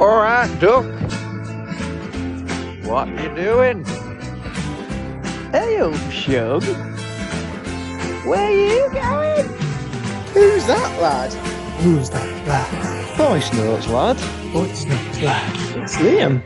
All right, duck. What you doing? Hey, old shug. Where you going? Who's that lad? Who's that lad? Voice notes, lad. Voice notes, lad. It's Liam.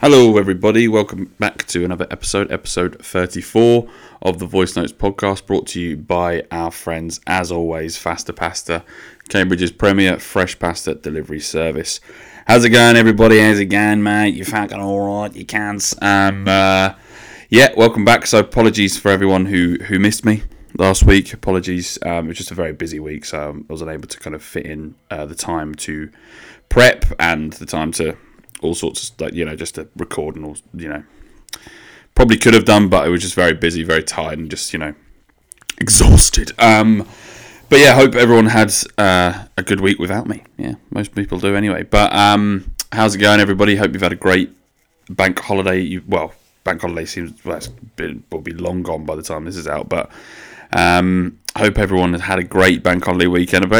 Hello, everybody. Welcome back to another episode 34 of the Voice Notes podcast, brought to you by our friends, as always, Faster Pasta, Cambridge's premier fresh pasta delivery service. How's it going, everybody? How's it going, mate? You fucking all right? You can't. Yeah, welcome back. So apologies for everyone who missed me last week. Apologies. It was just a very busy week, so I wasn't able to kind of fit in the time to prep and the time to all sorts of, like, you know, just to record and all, you know, probably could have done, but it was just very busy, very tired, and just, you know, exhausted. But yeah, hope everyone had a good week without me. Yeah, most people do anyway. But how's it going, everybody? Hope you've had a great bank holiday. Bank holiday seems, well, it's been, will be long gone by the time this is out, but hope everyone has had a great bank holiday weekend.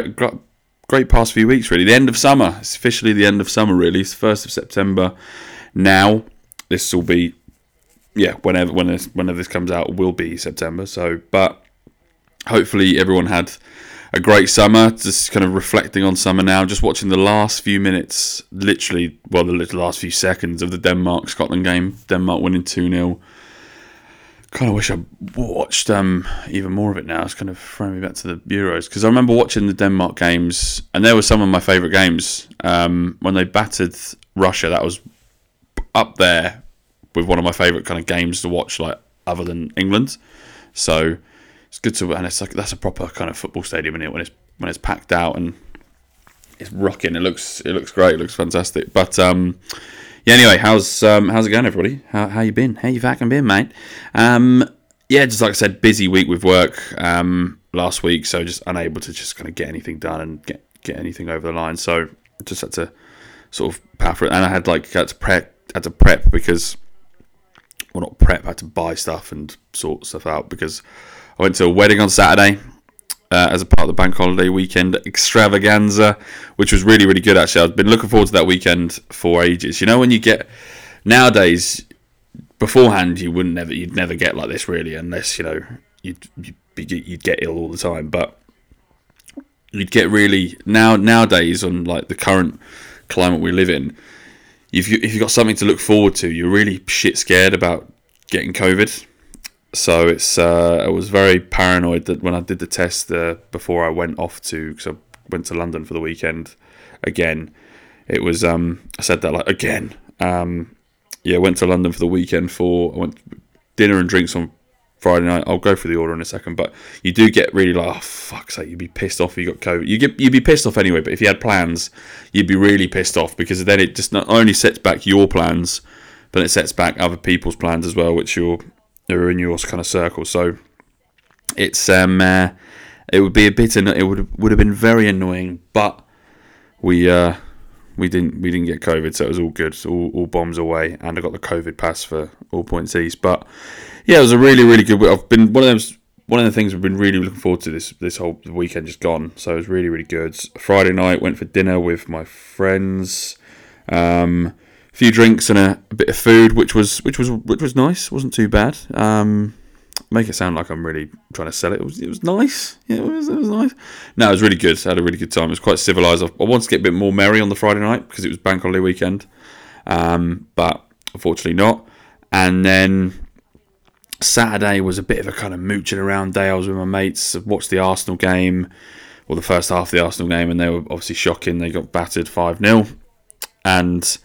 Great past few weeks, really. The end of summer. It's officially the end of summer, really. It's the 1st of September now. This will be, yeah, whenever this comes out, it will be September. So, but hopefully everyone had a great summer. Just kind of reflecting on summer now. Just watching the last few minutes, the last few seconds of the Denmark-Scotland game. Denmark winning 2-0. Kind of wish I watched even more of it now. It's kind of throwing me back to the Euros, because I remember watching the Denmark games, and they were some of my favourite games. When they battered Russia, that was up there with one of my favourite kind of games to watch, like, other than England. So it's good to, and it's like, that's a proper kind of football stadium, isn't it, when it's packed out and it's rocking. It looks great. It looks fantastic. But yeah, anyway, how's it going, everybody? How you been? How you fucking been, mate? Yeah, just like I said, busy week with work last week, so just unable to just kind of get anything done and get anything over the line. So just had to sort of power for it, and I had to prep because, well, not prep, I had to buy stuff and sort stuff out, because I went to a wedding on Saturday as a part of the bank holiday weekend extravaganza, which was really, really good, actually. I've been looking forward to that weekend for ages. You know, when you get, nowadays, beforehand, you'd never get like this, really, unless, you know, you'd get ill all the time. But you'd get really, nowadays, on like the current climate we live in, if you've got something to look forward to, you're really shit scared about getting COVID. So it's I was very paranoid that when I did the test before I went off to, because I went to London for the weekend again. It was I said that, like, again. Yeah, went to London for the weekend for, I went dinner and drinks on Friday night. I'll go through the order in a second, but you do get really like, oh, fuck's sake, you'd be pissed off if you got COVID. You'd be pissed off anyway, but if you had plans, you'd be really pissed off, because then it just not only sets back your plans, but it sets back other people's plans as well, which you're, they're in your kind of circle. So it's it would be a bit, and it would have been very annoying, but we didn't get COVID, so it was all good, all bombs away, and I got the COVID pass for All Points East. But yeah, it was a really, really good week. I've been one of the things we've been really looking forward to this whole weekend just gone. So it was really, really good. Friday night went for dinner with my friends. Few drinks and a bit of food, which was nice. Wasn't too bad. Make it sound like I'm really trying to sell it. It was nice. Yeah, it was nice. No, it was really good. I had a really good time. It was quite civilised. I wanted to get a bit more merry on the Friday night because it was bank holiday weekend, but unfortunately not. And then Saturday was a bit of a kind of mooching around day. I was with my mates. Watched the Arsenal game, or the first half of the Arsenal game, and they were obviously shocking. They got battered 5-0, and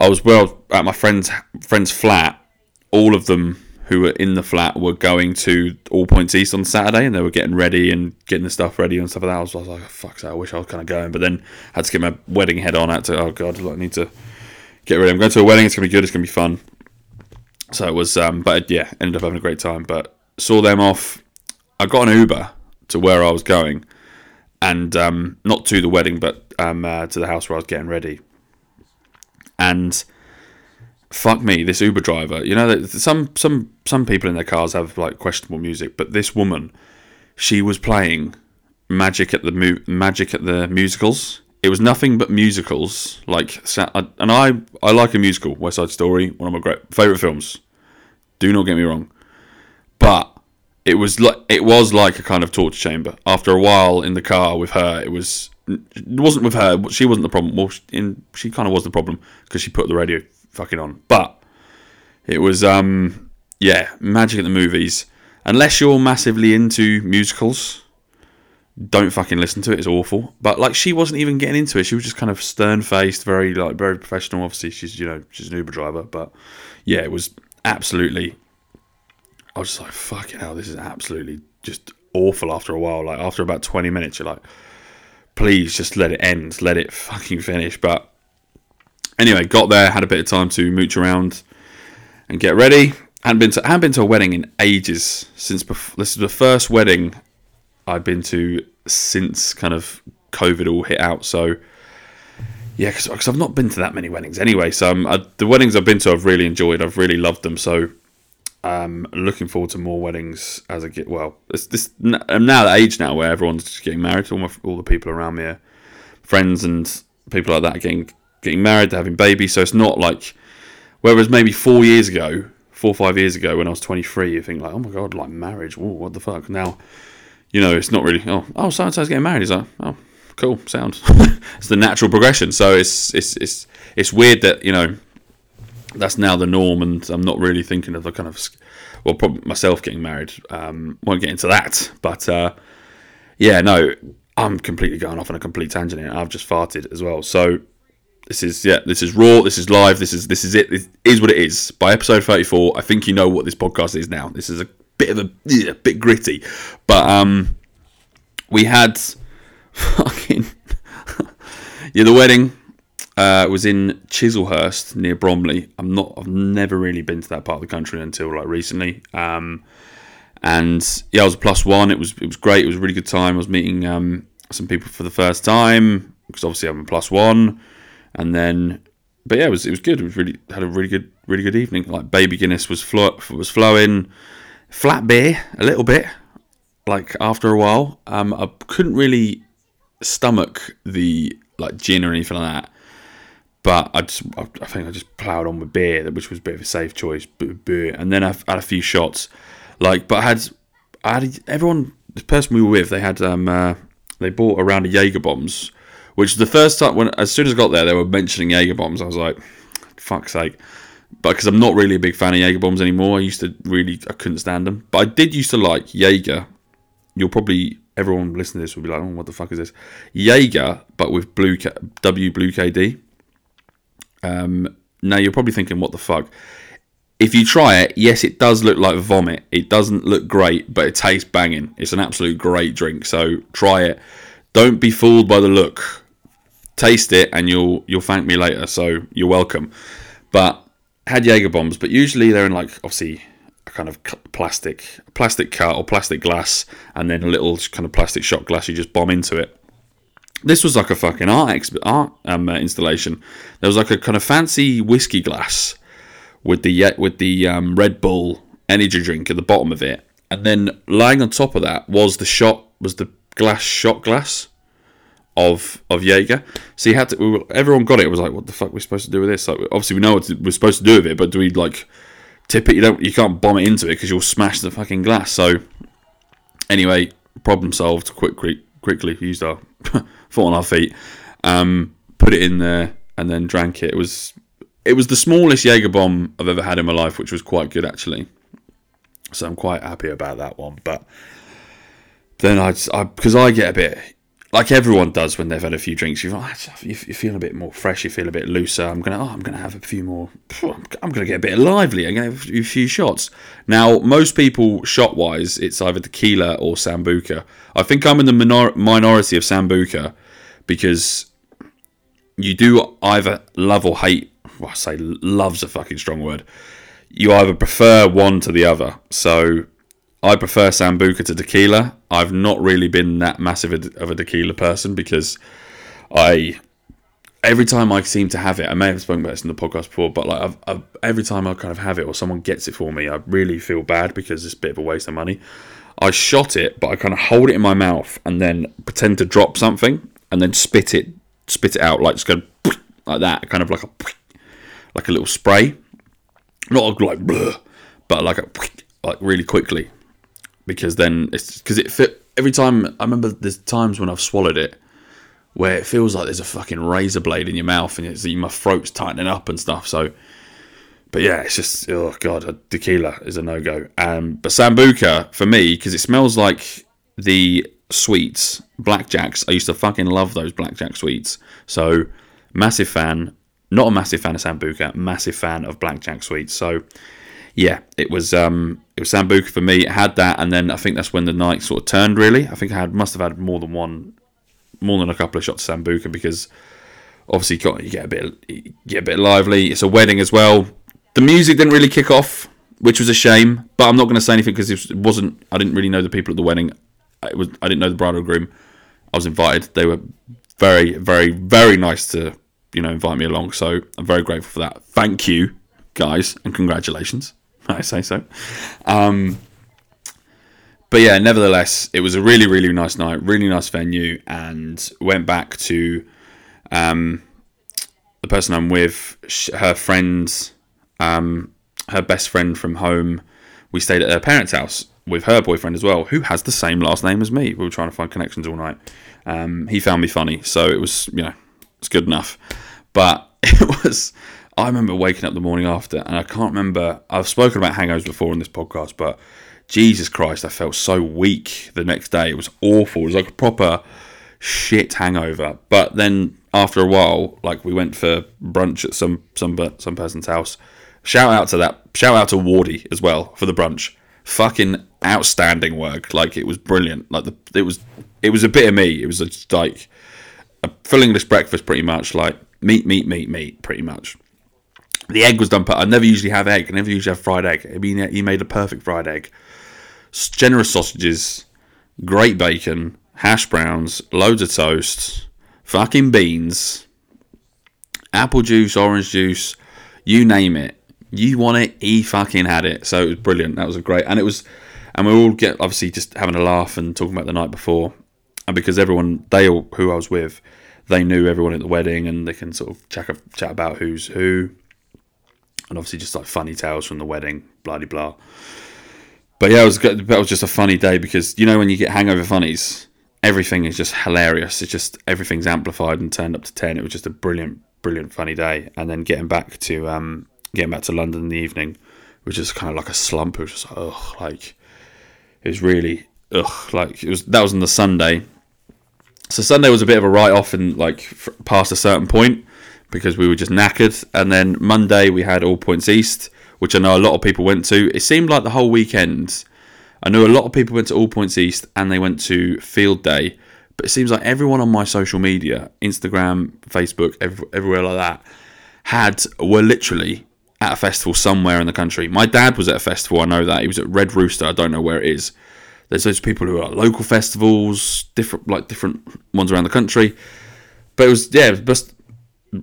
I was at my friend's flat. All of them who were in the flat were going to All Points East on Saturday, and they were getting ready and getting the stuff ready and stuff like that. I was like, oh, fuck, I wish I was kind of going. But then I had to get my wedding head on. I had to, oh, God, I need to get ready. I'm going to a wedding. It's going to be good. It's going to be fun. So it was, but yeah, ended up having a great time. But saw them off. I got an Uber to where I was going, and not to the wedding, but to the house where I was getting ready. And fuck me, this Uber driver. You know, some people in their cars have like questionable music, but this woman, she was playing magic at the musicals. It was nothing but musicals, and I like a musical. West Side Story, one of my great favourite films. Do not get me wrong, but it was like a kind of torture chamber. After a while in the car with her, it wasn't with her. She wasn't the problem. Well, she kind of was the problem because she put the radio fucking on. But it was magic at the movies. Unless you're massively into musicals, don't fucking listen to it. It's awful. But she wasn't even getting into it. She was just kind of stern-faced, very professional. Obviously, she's an Uber driver. But yeah, it was absolutely. I was just like, fucking hell, this is absolutely just awful. After a while, after about 20 minutes, you're like, please just let it end, let it fucking finish. But anyway, got there, had a bit of time to mooch around and get ready. Hadn't been to a wedding in ages. This is the first wedding I've been to since kind of COVID all hit out. So yeah, because I've not been to that many weddings anyway. So the weddings I've been to, I've really enjoyed. I've really loved them. So looking forward to more weddings as I get. Well, I'm now at the age now where everyone's just getting married. All the people around me are friends and people like that getting married. They're having babies. So it's not like, whereas maybe 4 or 5 years ago when I was 23, you think oh my God, marriage. Ooh, what the fuck? Now, it's not really. Oh, so-and-so's getting married. Is that? Oh, cool. Sound. It's the natural progression. So it's weird that that's now the norm, and I'm not really thinking of the kind of, well, probably myself getting married. Won't get into that, but I'm completely going off on a complete tangent here. I've just farted as well. So this is raw. This is live. This is it. This is what it is. By episode 34, I think you know what this podcast is now. This is a bit of a bit gritty, but we had fucking the wedding. It was in Chislehurst near Bromley. I've never really been to that part of the country until recently. And yeah, I was a +1. It was great. It was a really good time. I was meeting some people for the first time because obviously I'm a +1. And then, but yeah, it was good. It was really good evening. Baby Guinness was flowing, flat beer a little bit. After a while, I couldn't really stomach the gin or anything like that. But I think I just ploughed on with beer, which was a bit of a safe choice. And then I had a few shots. Everyone, the person we were with, they had they bought a round of Jägerbombs, which the first time, as soon as I got there, they were mentioning Jägerbombs. I was like, fuck's sake. But because I'm not really a big fan of Jägerbombs anymore, I couldn't stand them. But I did used to like Jaeger. Everyone listening to this will be like, oh, what the fuck is this? Jaeger, but with Blue KD. Now you're probably thinking, what the fuck? If you try it, yes, it does look like vomit. It doesn't look great, but it tastes banging. It's an absolute great drink. So try it. Don't be fooled by the look. Taste it, and you'll thank me later. So you're welcome. But had Jägerbombs, but usually they're in obviously a kind of plastic cut or plastic glass, and then a little kind of plastic shot glass. You just bomb into it. This was a fucking art installation. There was a kind of fancy whiskey glass with the Red Bull energy drink at the bottom of it, and then lying on top of that was the shot glass of Jaeger. So you had to. Everyone got it. It was what the fuck are we supposed to do with this? Obviously we know what we're supposed to do with it, but do we tip it? You can't bomb it into it because you'll smash the fucking glass. So anyway, problem solved quickly. Used our fought on our feet, put it in there, and then drank it. It was the smallest Jaeger bomb I've ever had in my life, which was quite good actually. So I'm quite happy about that one. But then I get a bit like everyone does when they've had a few drinks. You feel a bit more fresh. You feel a bit looser. I'm gonna have a few more. I'm gonna get a bit lively. I'm gonna have a few shots. Now, most people shot wise, it's either tequila or Sambuca. I think I'm in the minority of Sambuca because you do either love or hate. Well, I say love's a fucking strong word. You either prefer one to the other. So I prefer Sambuca to tequila. I've not really been that massive of a tequila person because every time I seem to have it, I may have spoken about this in the podcast before, but every time I kind of have it or someone gets it for me, I really feel bad because it's a bit of a waste of money. I shot it, but I kind of hold it in my mouth and then pretend to drop something and then spit it out, like just go like that, kind of like a little spray, not like bleh, but like really quickly, because then it's because it fit every time. I remember there's times when I've swallowed it where it feels like there's a fucking razor blade in your mouth and it's my throat's tightening up and stuff. So, but yeah, it's just, oh god, tequila is a no go. But Sambuca for me, because it smells like the sweets, blackjacks. I used to fucking love those blackjack sweets. So massive fan. Not a massive fan of Sambuca, massive fan of blackjack sweets. So yeah, it was Sambuca for me. I had that, and then I think that's when the night sort of turned. Really, I think I must have had more than a couple of shots of Sambuca, because obviously you get a bit lively. It's a wedding as well. The music didn't really kick off, which was a shame. But I'm not going to say anything because it wasn't. I didn't really know the people at the wedding. I didn't know the bride or groom. I was invited. They were very, very, very nice to, you know, invite me along. So I'm very grateful for that. Thank you, guys, and congratulations. I say so. But yeah, nevertheless, it was a really, really nice night, really nice venue, and went back to the person I'm with, her friends, her best friend from home. We stayed at her parents' house with her boyfriend as well, who has the same last name as me. We were trying to find connections all night. He found me funny, so it was, you know, it's good enough. But it was, I remember waking up the morning after, and I can't remember, I've spoken about hangovers before on this podcast, but Jesus Christ, I felt so weak the next day. It was awful. It was like a proper shit hangover. But then after a while, like, we went for brunch at some person's house. Shout out to that. Shout out to Wardy as well for the brunch. Fucking outstanding work. Like, it was brilliant. Like, it was a bit of me. It was just like a full English breakfast, pretty much. Like meat, pretty much. The egg was done. I never usually have egg. I never usually have fried egg. I mean, he made a perfect fried egg. Generous sausages, great bacon, hash browns, loads of toast, fucking beans, apple juice, orange juice, you name it. You want it, he fucking had it. So it was brilliant. That was a great, and we all get obviously just having a laugh and talking about the night before, and because everyone, they all, who I was with, they knew everyone at the wedding, and they can sort of chat about who's who, and obviously just like funny tales from the wedding, blah de blah. But yeah, that was just a funny day, because, you know, when you get hangover funnies, everything is just hilarious. It's just everything's amplified and turned up to 10. It was just a brilliant, brilliant funny day. And then getting back to London in the evening was just kind of like a slump. It was just that was on the Sunday. So Sunday was a bit of a write-off and like past a certain point, because we were just knackered. And then Monday we had All Points East, which I know a lot of people went to. It seemed like the whole weekend, I know a lot of people went to All Points East and they went to Field Day, but it seems like everyone on my social media, Instagram, Facebook, everywhere like that, were literally at a festival somewhere in the country. My dad was at a festival, I know that. He was at Red Rooster, I don't know where it is. There's those people who are at local festivals, different ones around the country. But it was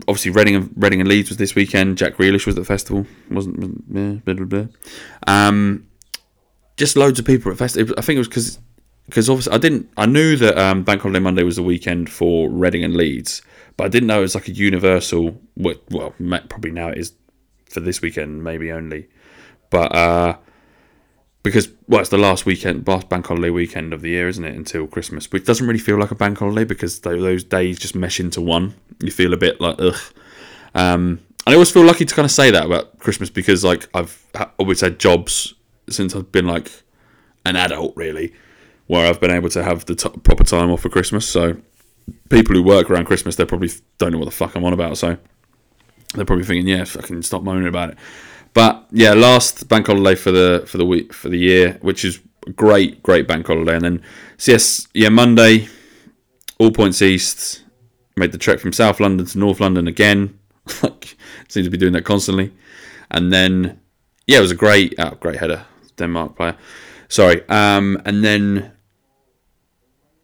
obviously Reading and Leeds was this weekend. Jack Grealish was at the festival. Just loads of people at festival. I think it was because obviously I knew that Bank Holiday Monday was the weekend for Reading and Leeds, but I didn't know it was like a universal. Well, probably now it is for this weekend, maybe only, but because it's the last Bank Holiday weekend of the year, isn't it? Until Christmas, which doesn't really feel like a bank holiday because those days just mesh into one. You feel a bit like ugh. And I always feel lucky to kind of say that about Christmas, because like I've always had jobs since I've been like an adult, really, where I've been able to have the proper time off for Christmas. So people who work around Christmas, they probably don't know what the fuck I'm on about, so they're probably thinking, yeah, fucking stop moaning about it. But yeah, last bank holiday for the week, for the year, which is a great bank holiday. And then Monday, All Points East, made the trek from South London to North London again. Like, seems to be doing that constantly. And then it was a great header, Denmark player. Sorry. And then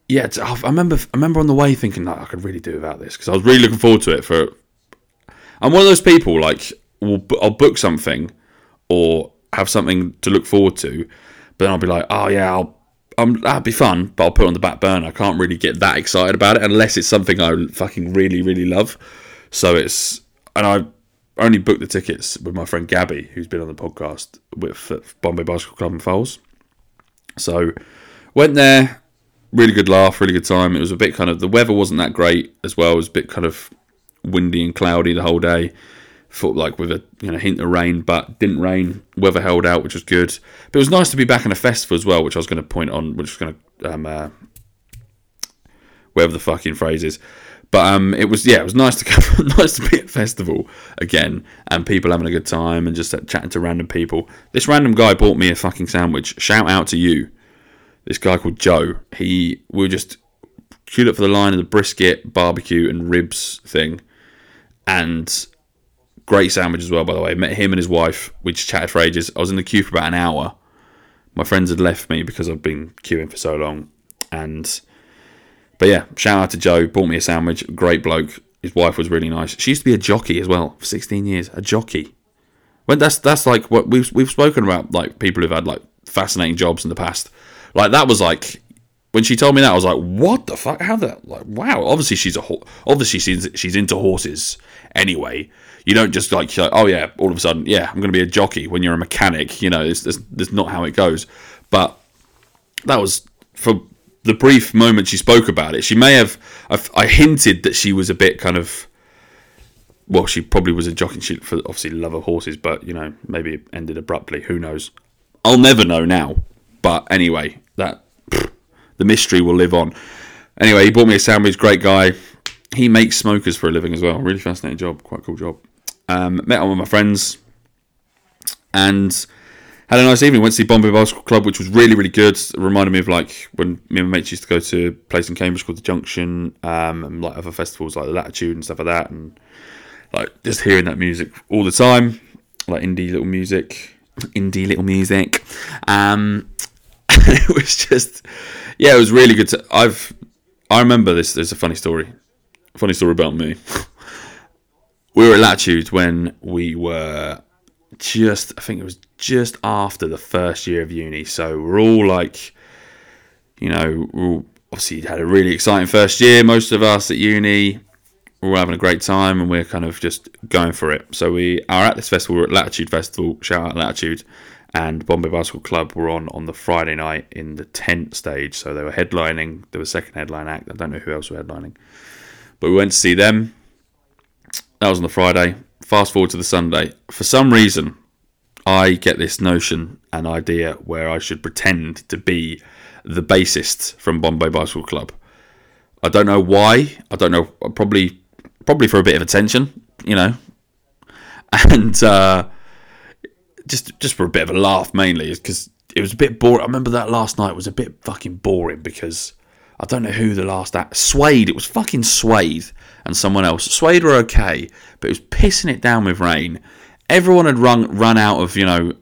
I remember on the way thinking that I could really do without this, because I was really looking forward to it. I'm one of those people, like, I'll book something or have something to look forward to, but then I'll be like, oh yeah, I'll that'd be fun, but I'll put it on the back burner. I can't really get that excited about it unless it's something I fucking really, really love. So it's, and I only booked the tickets with my friend Gabby, who's been on the podcast with Bombay Bicycle Club and Foals. So went there, really good laugh, really good time. It was a bit kind of, the weather wasn't that great as well. It was a bit kind of windy and cloudy the whole day. Thought like with a hint of rain, but didn't rain. Weather held out, which was good. But it was nice to be back in a festival as well, which I was going to point on, which was going to whatever the fucking phrase is. But it was it was nice to go, nice to be at a festival again, and people having a good time and just chatting to random people. This random guy bought me a fucking sandwich. Shout out to you. This guy called Joe. We were just queued up for the line of the brisket, barbecue, and ribs thing, and. Great sandwich as well, by the way. Met him and his wife. We just chatted for ages. I was in the queue for about an hour. My friends had left me because I've been queuing for so long. But yeah, shout out to Joe. Bought me a sandwich. Great bloke. His wife was really nice. She used to be a jockey as well for 16 years. A jockey. When that's like what we've spoken about, like people who've had like fascinating jobs in the past. Like that was like when she told me that, I was like, what the fuck? How the like? Wow. Obviously she's into horses anyway. You don't just like, oh yeah, all of a sudden, yeah, I'm going to be a jockey when you're a mechanic. It's not how it goes. But that was, for the brief moment she spoke about it, she may have, I hinted that she was a bit kind of, well, she probably was a jockey. She obviously love of horses, but, maybe it ended abruptly. Who knows? I'll never know now. But anyway, the mystery will live on. Anyway, he bought me a sandwich. Great guy. He makes smokers for a living as well. Really fascinating job. Quite a cool job. Met up with my friends and had a nice evening. Went to the Bombay Bicycle Club, which was really, really good. It reminded me of like when me and my mates used to go to a place in Cambridge called The Junction, and like other festivals like the Latitude and stuff like that. And like just hearing that music all the time, like indie little music. It was just, yeah, it was really good. I remember this. There's a funny story about me. We were at Latitude when we were just after the first year of uni. So we're all like, we all obviously had a really exciting first year. Most of us at uni, we're all having a great time and we're kind of just going for it. So we are at this festival. We're at Latitude Festival. Shout out Latitude. And Bombay Bicycle Club were on the Friday night in the tent stage. So they were headlining. There was a second headline act. I don't know who else were headlining. But we went to see them. That was on the Friday. Fast forward to the Sunday. For some reason, I get this notion, an idea, where I should pretend to be the bassist from Bombay Bicycle Club. I don't know why. I don't know. Probably for a bit of attention, And just for a bit of a laugh, mainly, because it was a bit boring. I remember that last night was a bit fucking boring because... I don't know who the last act... Suede. It was fucking Suede and someone else. Suede were okay, but it was pissing it down with rain. Everyone had run out of,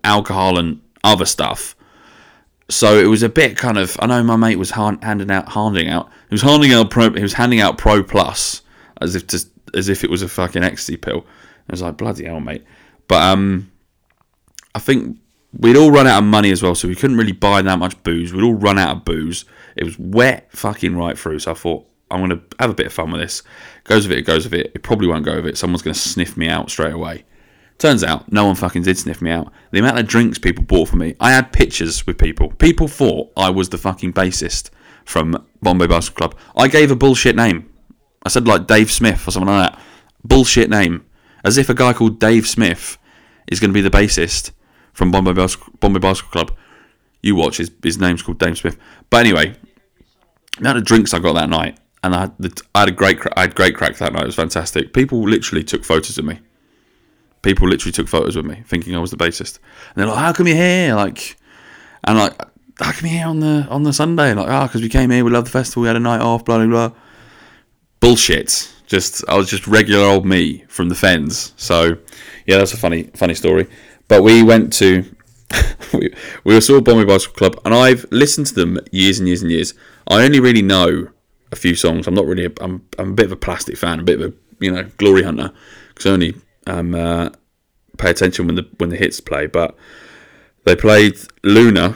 alcohol and other stuff. So it was a bit kind of... I know my mate was handing out... He was handing out Pro Plus as if it was a fucking ecstasy pill. I was like, bloody hell, mate. But I think... We'd all run out of money as well, so we couldn't really buy that much booze. We'd all run out of booze. It was wet fucking right through, so I thought, I'm going to have a bit of fun with this. It goes with it. It probably won't go with it. Someone's going to sniff me out straight away. Turns out, no one fucking did sniff me out. The amount of drinks people bought for me, I had pictures with people. People thought I was the fucking bassist from Bombay Bicycle Club. I gave a bullshit name. I said, like, Dave Smith or something like that. Bullshit name. As if a guy called Dave Smith is going to be the bassist from Bombay Bicycle Club. You watch, his name's called Dave Smith. But anyway, the amount of drinks I got that night, and I had great crack that night. It was fantastic. People literally took photos of me. Thinking I was the bassist. And they're like, "How come you're here?" "How come you're here on the Sunday?" Like, because we came here. We loved the festival. We had a night off. Blah blah blah. Bullshit. I was just regular old me from the Fens. So yeah, that's a funny story. But we went to, we saw Bombay Bicycle Club, and I've listened to them years and years and years. I only really know a few songs. I'm a bit of a plastic fan, a bit of a, glory hunter, because I only pay attention when the hits play. But they played Luna,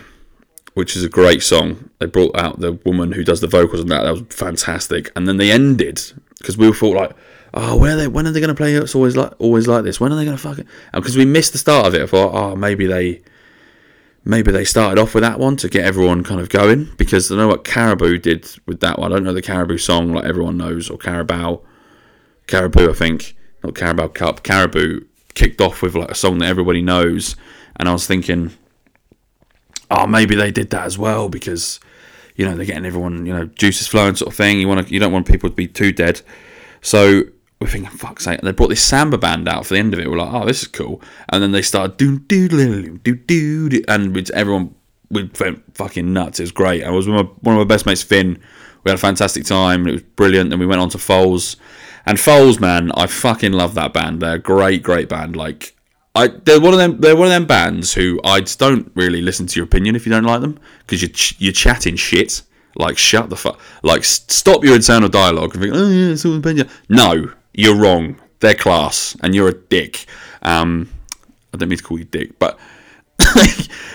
which is a great song. They brought out the woman who does the vocals on that. That was fantastic. And then they ended, because we all thought like, oh, when are they going to play It's always like this? When are they going to fucking... And because we missed the start of it, I thought, oh, maybe they started off with that one to get everyone kind of going, because I know what Caribou did with that one. I don't know the Caribou song like everyone knows, or Caribou, I think, not Carabao Cup. Caribou kicked off with like a song that everybody knows, and I was thinking, oh, maybe they did that as well because, you know, they're getting everyone, you know, juices flowing sort of thing. You don't want people to be too dead. So we're thinking, fuck's sake, they brought this samba band out for the end of it. We're like, oh, this is cool. And then they started do, and we went fucking nuts. It was great. I was with one of my best mates, Finn. We had a fantastic time. It was brilliant. And we went on to Foals. And Foals, man, I fucking love that band. They're a great, great band. Like, they're one of them bands who I just don't really listen to your opinion if you don't like them, because you're chatting shit. Like, shut the fuck. Like, stop your internal dialogue and think, oh yeah, it's all opinion. No, you're wrong. They're class, and you're a dick. I don't mean to call you dick, but.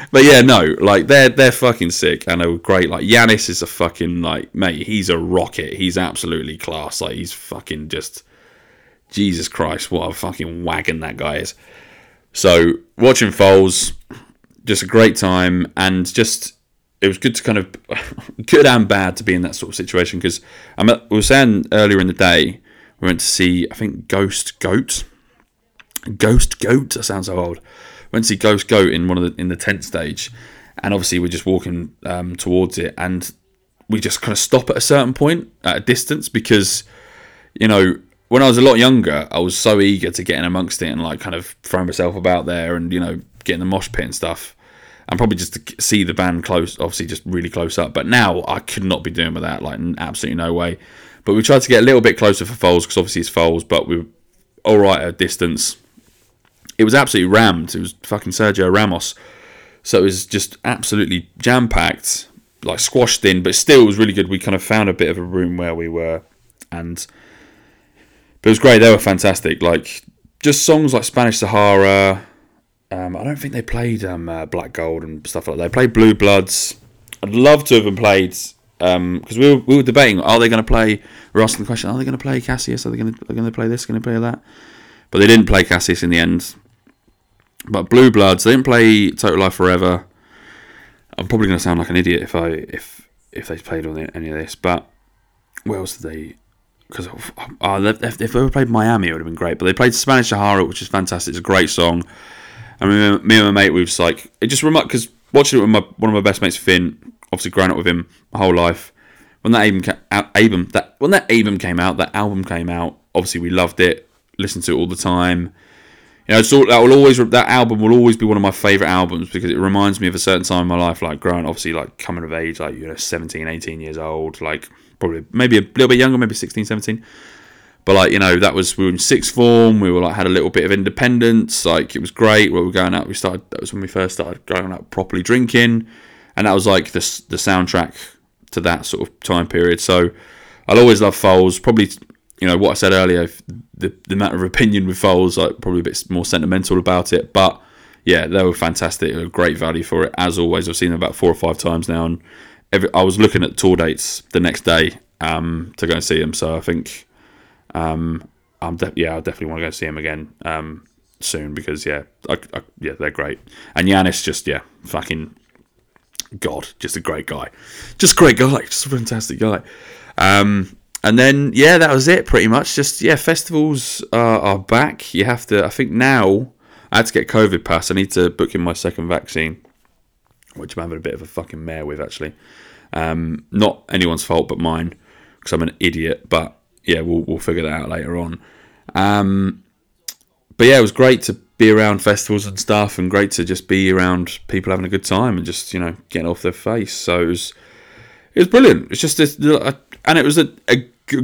But yeah, no, like they're fucking sick and they're great. Like Yanis is a fucking, like, mate, he's a rocket. He's absolutely class. Like, he's fucking just, Jesus Christ, what a fucking wagon that guy is. So watching Foals, just a great time, and just it was good to kind of good and bad to be in that sort of situation, because we were saying earlier in the day we went to see, I think, Ghost Goat. That sounds so old. Went to see Ghost Goat in the tent stage, and obviously we're just walking towards it, and we just kind of stop at a certain point at a distance, because, you know, when I was a lot younger, I was so eager to get in amongst it and like kind of throw myself about there and, you know, get in the mosh pit and stuff, and probably just to see the band close, obviously just really close up. But now I could not be doing with that, like absolutely no way. But we tried to get a little bit closer for Foals, because obviously it's Foals, but we were all right at a distance. It was absolutely rammed. It was fucking Sergio Ramos. So it was just absolutely jam-packed, like squashed in, but still it was really good. We kind of found a bit of a room where we were, and but it was great. They were fantastic. Like, just songs like Spanish Sahara. I don't think they played Black Gold and stuff like that. They played Blue Bloods. I'd love to have been played, because we were debating, are they going to play, we're asking the question, are they going to play Cassius? Are they going to play this, going to play that? But they didn't play Cassius in the end. But Blue Bloods, they didn't play Total Life Forever. I'm probably going to sound like an idiot if they played any of this. But where else did they? Because if they ever played Miami, it would have been great. But they played Spanish Sahara, which is fantastic. It's a great song. And me and my mate, we was like, it just reminded, because watching it with one of my best mates, Finn, obviously growing up with him my whole life. When that album came out, obviously we loved it, listened to it all the time. You know, so that album will always be one of my favourite albums, because it reminds me of a certain time in my life, like growing, obviously, like coming of age, like, you know, 17, 18 years old, like probably maybe a little bit younger, maybe 16, 17. But like, you know, that was, we were in sixth form, we were like, had a little bit of independence, like it was great. We were going out, that was when we first started going out properly drinking, and that was like the soundtrack to that sort of time period. So I'll always love Foals, probably. You know, what I said earlier, the matter of opinion with Foals, like, probably a bit more sentimental about it. But, yeah, they were fantastic. They were great value for it, as always. I've seen them about 4 or 5 times now. And I was looking at tour dates the next day to go and see them. So I think, I definitely want to go see them again soon, because, yeah, I they're great. And Yanis just, yeah, fucking God, just a great guy. Just a great guy. Just a fantastic guy. And then, yeah, that was it pretty much. Just, yeah, festivals are back. You have to, I think now, I had to get COVID pass. I need to book in my second vaccine, which I'm having a bit of a fucking mare with, actually. Not anyone's fault but mine, because I'm an idiot. But, yeah, we'll figure that out later on. But, yeah, it was great to be around festivals and stuff, and great to just be around people having a good time and just, you know, getting off their face. So it was brilliant. It's just this... And it was a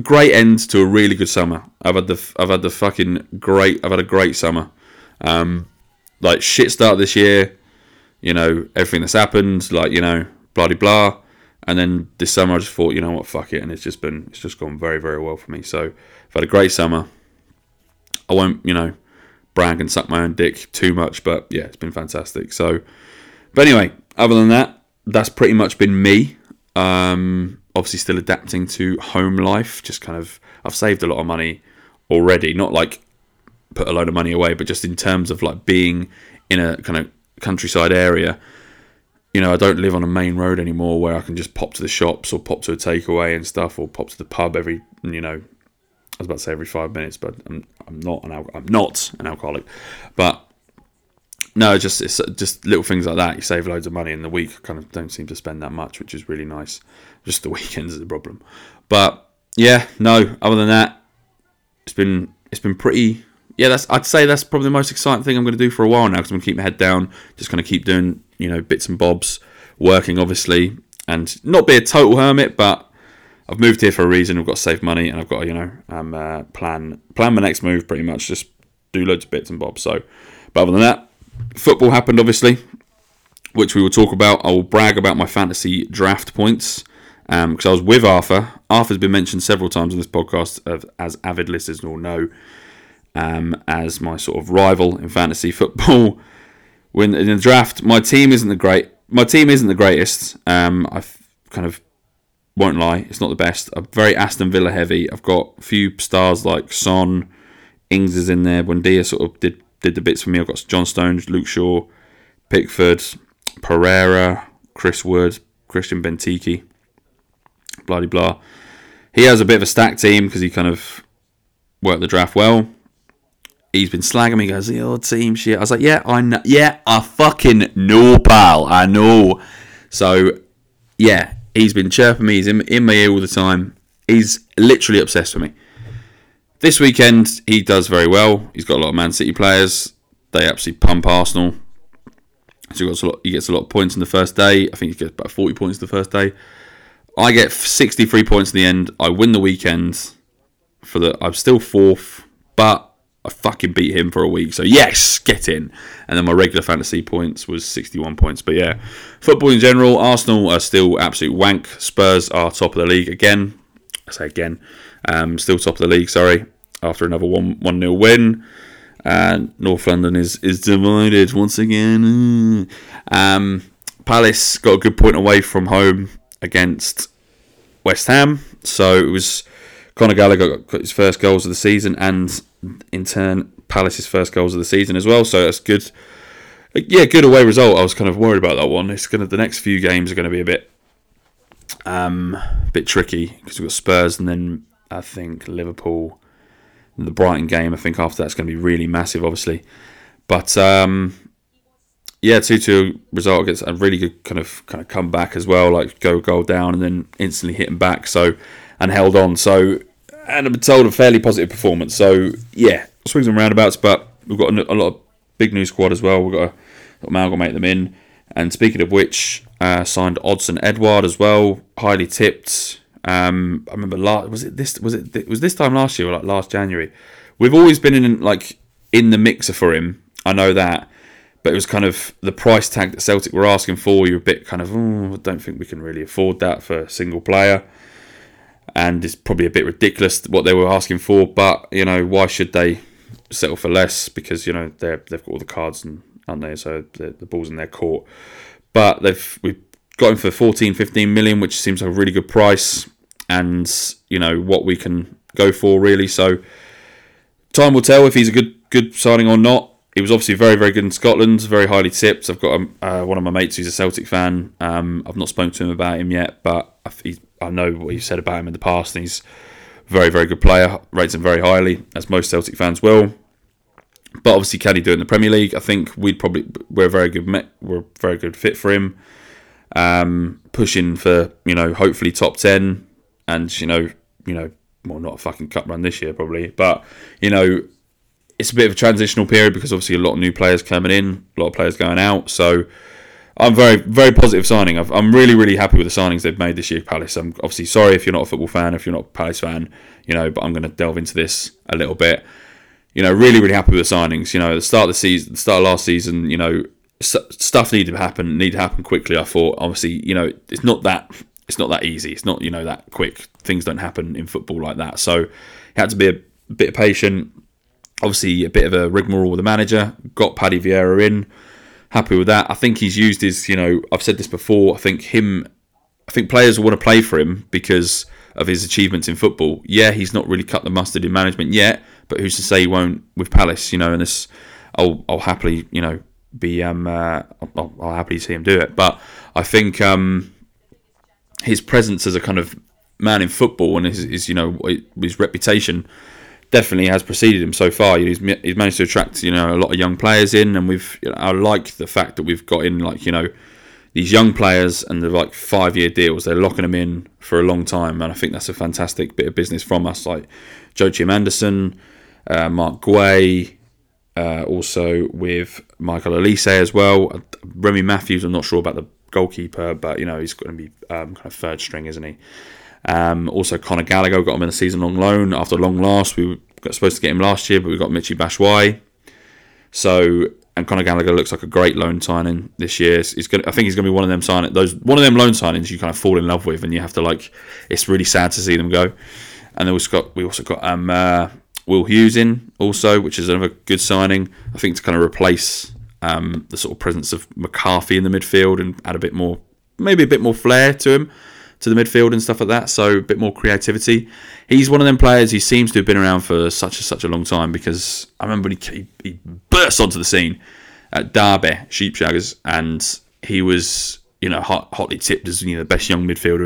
great end to a really good summer. I've had a great summer. Like, shit start this year, you know, everything that's happened, like, you know, blah de blah. And then this summer I just thought, you know what, fuck it, and it's just gone very, very well for me. So I've had a great summer. I won't, you know, brag and suck my own dick too much, but yeah, it's been fantastic. So, but anyway, other than that, that's pretty much been me. Obviously still adapting to home life, just kind of, I've saved a lot of money already, not like put a load of money away, but just in terms of like being in a kind of countryside area, you know, I don't live on a main road anymore where I can just pop to the shops or pop to a takeaway and stuff, or pop to the pub every, you know, I was about to say every 5 minutes, but I'm not an alcoholic, but no, it's just little things like that. You save loads of money in the week. I kind of don't seem to spend that much, which is really nice. Just the weekends is the problem. But yeah, no. Other than that, it's been pretty. Yeah, I'd say that's probably the most exciting thing I'm going to do for a while now, because I'm going to keep my head down, just going to keep doing, you know, bits and bobs, working obviously, and not be a total hermit. But I've moved here for a reason. I've got to save money, and I've got to, you know, plan my next move pretty much. Just do loads of bits and bobs. So, but other than that. Football happened, obviously, which we will talk about. I will brag about my fantasy draft points because I was with Arthur. Arthur's been mentioned several times on this podcast, as avid listeners will know, as my sort of rival in fantasy football. When in the draft, my team isn't the greatest. I kind of won't lie; it's not the best. I'm very Aston Villa heavy. I've got a few stars like Son, Ings is in there. Buendia sort of did the bits for me. I've got John Stones, Luke Shaw, Pickford, Pereira, Chris Wood, Christian Benteke, blah de blah. He has a bit of a stacked team because he kind of worked the draft well. He's been slagging me, goes, your team shit. I was like, yeah, I know. Yeah, I fucking know, pal. I know. So, yeah, he's been chirping me. He's in my ear all the time. He's literally obsessed with me. This weekend, he does very well. He's got a lot of Man City players. They absolutely pump Arsenal. So he gets a lot of points in the first day. I think he gets about 40 points the first day. I get 63 points in the end. I win the weekend. I'm still fourth, but I fucking beat him for a week. So yes, get in. And then my regular fantasy points was 61 points. But yeah, football in general, Arsenal are still absolute wank. Spurs are top of the league again. I say again. Still top of the league, sorry. After another 1-0 win. North London is divided once again. Palace got a good point away from home against West Ham. So it was Conor Gallagher got his first goals of the season, and in turn Palace's first goals of the season as well. So that's good. Yeah, good away result. I was kind of worried about that one. The next few games are going to be a bit tricky because we've got Spurs and then I think Liverpool. The Brighton game, I think after that's going to be really massive, obviously. But, yeah, 2-2 result gets a really good kind of comeback as well, like go goal down and then instantly hit them back, and held on. So, and I've been told a fairly positive performance. So, yeah, swings and roundabouts, but we've got a lot of big new squad as well. We've got to amalgamate them in. And speaking of which, signed Odson Edouard as well, highly tipped. I remember was it this time last year or like last January? We've always been in the mixer for him. I know that, but it was kind of the price tag that Celtic were asking for. You're a bit kind of, I don't think we can really afford that for a single player, and it's probably a bit ridiculous what they were asking for. But you know, why should they settle for less? Because you know they've got all the cards, and aren't they? So the ball's in their court. But we got him for 14, 15 million, which seems like a really good price. And, you know, what we can go for, really. So, time will tell if he's a good signing or not. He was obviously very, very good in Scotland. Very highly tipped. I've got one of my mates who's a Celtic fan. I've not spoken to him about him yet. But I know what you've said about him in the past. And he's a very, very good player. Rates him very highly, as most Celtic fans will. But obviously, can he do it in the Premier League? I think we're a very good fit for him. Pushing for, you know, hopefully top 10. And, you know, well, not a fucking cup run this year probably, but, you know, it's a bit of a transitional period because obviously a lot of new players coming in, a lot of players going out. So I'm very, very positive signing. I'm really, really happy with the signings they've made this year, Palace. I'm obviously sorry if you're not a football fan, if you're not a Palace fan, you know, but I'm going to delve into this a little bit. You know, really, really happy with the signings. You know, the start of last season, you know, stuff needed to happen quickly. I thought, obviously, you know, it's not that easy. It's not, you know, that quick. Things don't happen in football like that. So you had to be a bit patient. Obviously, a bit of a rigmarole with the manager. Got Paddy Vieira in. happy with that. I think he's used his, you know, I've said this before, I think players want to play for him because of his achievements in football. Yeah, he's not really cut the mustard in management yet, but who's to say he won't with Palace, you know, and this, I'll happily, you know, be, I'll happily see him do it. But I think his presence as a kind of man in football and his, you know, his reputation definitely has preceded him so far. He's managed to attract, you know, a lot of young players in, and we've, you know, I like the fact that we've got in, like, you know, these young players and they're like 5-year deals. They're locking them in for a long time, and I think that's a fantastic bit of business from us. Like Joachim Anderson, Mark Guay, also with Michael Olise as well. Remy Matthews, I'm not sure about the goalkeeper, but you know he's going to be kind of third string, isn't he? Also Conor Gallagher, got him in a season-long loan after long last. We were supposed to get him last year, but we got Michy Batshuayi. So, and Conor Gallagher looks like a great loan signing this year. I think he's going to be one of them loan signings you kind of fall in love with, and you have to like. It's really sad to see them go. And then we also got Will Hughes in also, which is another good signing. I think to kind of replace the sort of presence of McCarthy in the midfield and add a bit more flair to him. To the midfield and stuff like that, so a bit more creativity. He's one of them players who seems to have been around for such a long time, because I remember when he burst onto the scene at Derby, Sheepshaggers, and he was, you know, hotly tipped as, you know, the best young midfielder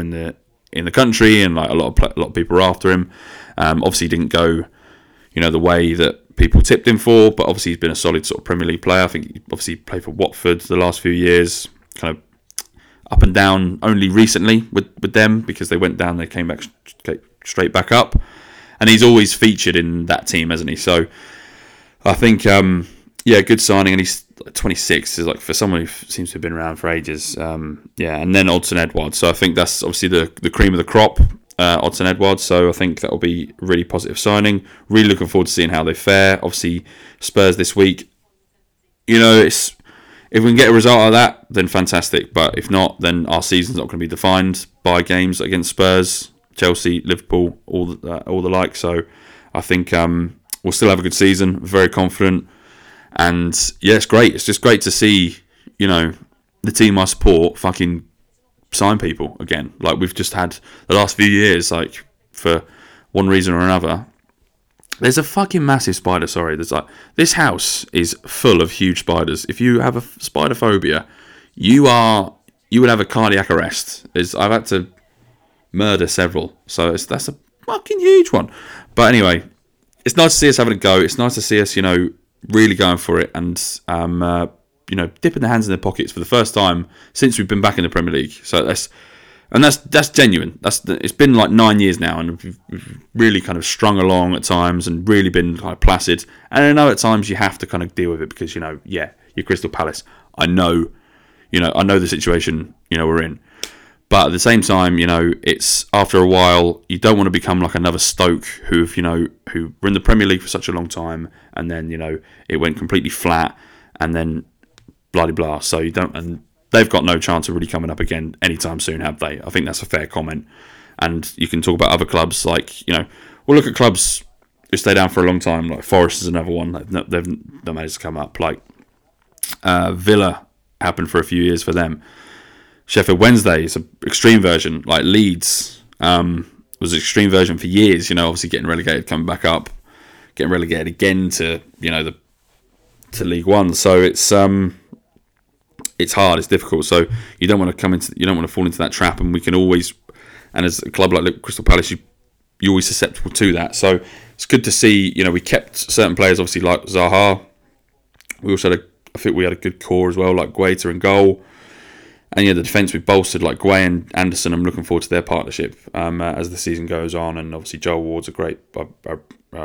in the country, and like a lot of people were after him. Obviously didn't go, you know, the way that people tipped him for, but obviously he's been a solid sort of Premier League player. I think he obviously played for Watford the last few years, kind of up and down only recently with them, because they went down, they came back straight back up, and he's always featured in that team, hasn't he? So I think good signing, and he's 26, is like for someone who seems to have been around for ages. And then Odson Edouard, so I think that's obviously the cream of the crop, Odson Edouard, so I think that'll be really positive signing. Really looking forward to seeing how they fare. Obviously Spurs this week, you know, it's, if we can get a result out of that, then fantastic. But if not, then our season's not going to be defined by games against Spurs, Chelsea, Liverpool, all the like. So I think we'll still have a good season. Very confident, and yeah, it's great. It's just great to see, you know, the team I support fucking sign people again. Like we've just had the last few years, like for one reason or another. There's a fucking massive spider, sorry. There's like, this house is full of huge spiders. If you have a spider phobia, you would have a cardiac arrest. I've had to murder several, so that's a fucking huge one. But anyway, it's nice to see us having a go. It's nice to see us, you know, really going for it, and you know, dipping their hands in their pockets for the first time since we've been back in the Premier League. So that's genuine. It's been like 9 years now, and we've really kind of strung along at times and really been kind of placid. And I know at times you have to kind of deal with it because, you know, yeah, you're Crystal Palace. I know the situation, you know, we're in. But at the same time, you know, it's after a while, you don't want to become like another Stoke who were in the Premier League for such a long time, and then, you know, it went completely flat, and then blah-de-blah. So you don't... and they've got no chance of really coming up again anytime soon, have they? I think that's a fair comment. And you can talk about other clubs, like, you know, we'll look at clubs who stay down for a long time, like Forest is another one. They've not managed to come up. Like Villa happened for a few years for them. Sheffield Wednesday is an extreme version. Like Leeds was an extreme version for years, you know, obviously getting relegated, coming back up, getting relegated again to, you know, to League One. So it's hard, it's difficult, so you don't want to fall into that trap, and we can always, and as a club like Crystal Palace, you're always susceptible to that. So it's good to see, you know, we kept certain players, obviously like Zaha. We also had I think we had a good core as well, like Guaita and Goal, and yeah, the defence we bolstered like Guay and Anderson. I'm looking forward to their partnership as the season goes on, and obviously Joel Ward's a great, I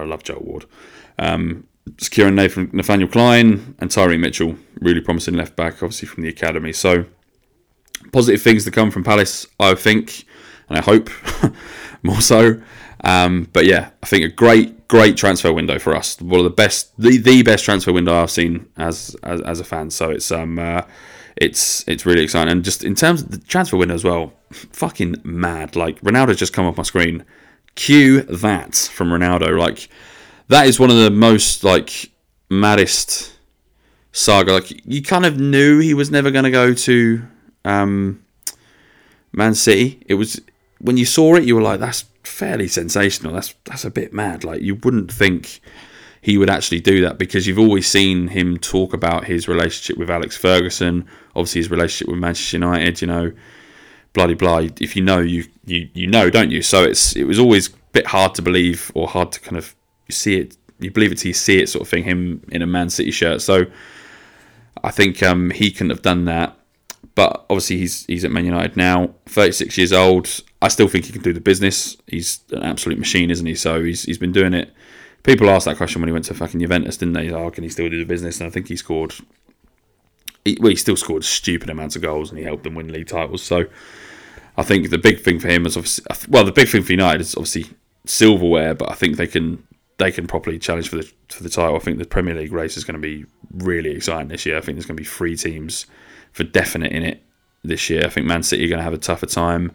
love Joel Ward. It's Kieran Nathaniel Klein and Tyree Mitchell, really promising left back, obviously from the academy. So positive things to come from Palace, I think, and I hope more so. But yeah, I think a great transfer window for us. One of the best, the best transfer window I've seen as a fan. So it's really exciting. And just in terms of the transfer window as well, fucking mad. Like Ronaldo's just come off my screen. Cue that from Ronaldo. Like. That is one of the most, like, maddest saga. Like, you kind of knew he was never going to go to Man City. It was, when you saw it, you were like, that's fairly sensational. That's a bit mad. Like, you wouldn't think he would actually do that, because you've always seen him talk about his relationship with Alex Ferguson, obviously his relationship with Manchester United, you know, bloody blah, blah. If you know, you know, don't you? So it was always a bit hard to believe, or hard to kind of see it. You believe it till you see it, sort of thing, him in a Man City shirt. So I think he couldn't have done that. But obviously he's at Man United now, 36 years old. I still think he can do the business. He's an absolute machine, isn't he? So he's been doing it. People asked that question when he went to fucking Juventus, didn't they? Oh, can he still do the business? And I think he still scored stupid amounts of goals, and he helped them win league titles. So I think the big thing for him is obviously, well, the big thing for United is obviously silverware, but I think they can properly challenge for the title. I think the Premier League race is going to be really exciting this year. I think there's going to be three teams for definite in it this year. I think Man City are going to have a tougher time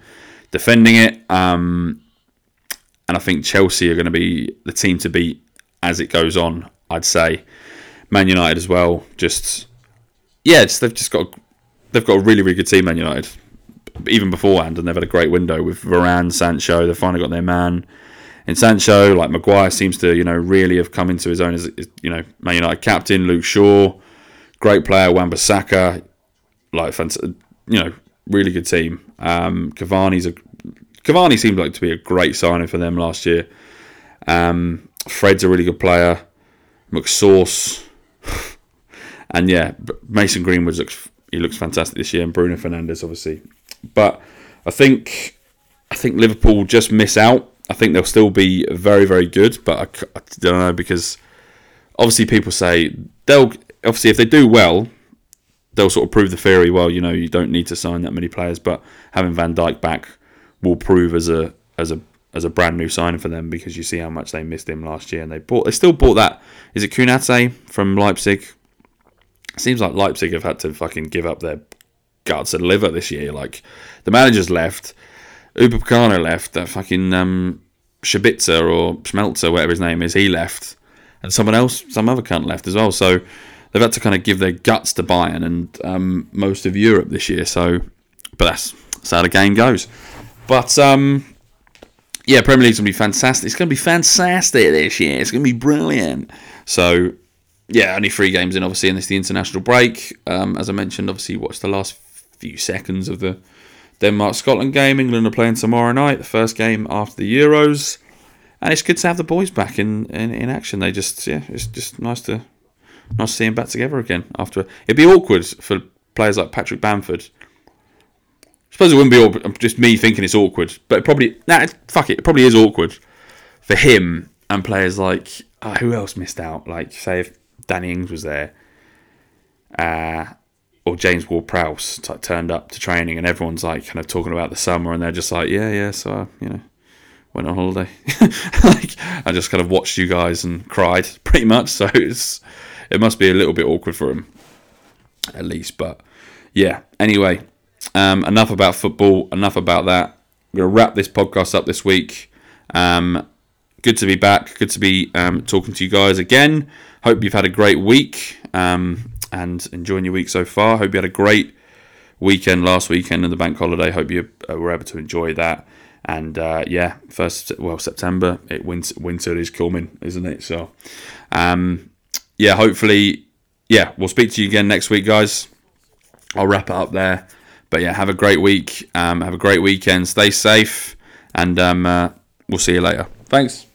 defending it, and I think Chelsea are going to be the team to beat as it goes on, I'd say. Man United as well, they've got a really, really good team, Man United, even beforehand, and they've had a great window with Varane, Sancho. They've finally got their man in Sancho. Like, Maguire seems to, you know, really have come into his own as, you know, Man United captain. Luke Shaw, great player. Wan-Bissaka, like, fantastic, you know, really good team. Cavani seemed like to be a great signing for them last year. Fred's a really good player. McSauce. And yeah, Mason Greenwood looks fantastic this year, and Bruno Fernandes, obviously. But I think Liverpool just miss out. I think they'll still be very, very good, but I don't know, because obviously people say obviously if they do well, they'll sort of prove the theory, well, you know, you don't need to sign that many players, but having Van Dijk back will prove as a brand new signing for them, because you see how much they missed him last year, and they still bought that, is it Konaté from Leipzig? It seems like Leipzig have had to fucking give up their guts and liver this year. Like, the manager's left, Upamecano left, that fucking Sabitzer or Schmelzer, whatever his name is, he left, and someone else, some other cunt left as well. So they've had to kind of give their guts to Bayern and most of Europe this year. So, but that's how the game goes. But yeah, Premier League's gonna be fantastic. It's gonna be fantastic this year. It's gonna be brilliant. So yeah, only 3 games in, obviously, and it's the international break. As I mentioned, obviously, watched the last few seconds of the Denmark-Scotland game. England are playing tomorrow night, the first game after the Euros, and it's good to have the boys back in action. They just, yeah, it's just nice to see them back together again. After, it'd be awkward for players like Patrick Bamford. I suppose it wouldn't be awkward, just me thinking it's awkward, but it probably is awkward for him and players like, who else missed out? Like, say if Danny Ings was there, or James Ward-Prowse turned up to training, and everyone's like kind of talking about the summer, and they're just like, yeah, so I, you know, went on holiday. Like, I just kind of watched you guys and cried, pretty much. So it must be a little bit awkward for him, at least. But yeah, anyway, enough about football, enough about that. I'm going to wrap this podcast up this week. Good to be back. Good to be talking to you guys again. Hope you've had a great week. And enjoying your week so far. Hope you had a great weekend last weekend and the bank holiday. Hope you were able to enjoy that. And yeah, September, winter is coming, isn't it? So yeah, hopefully, yeah, we'll speak to you again next week, guys. I'll wrap it up there. But yeah, have a great week. Have a great weekend. Stay safe, and we'll see you later. Thanks.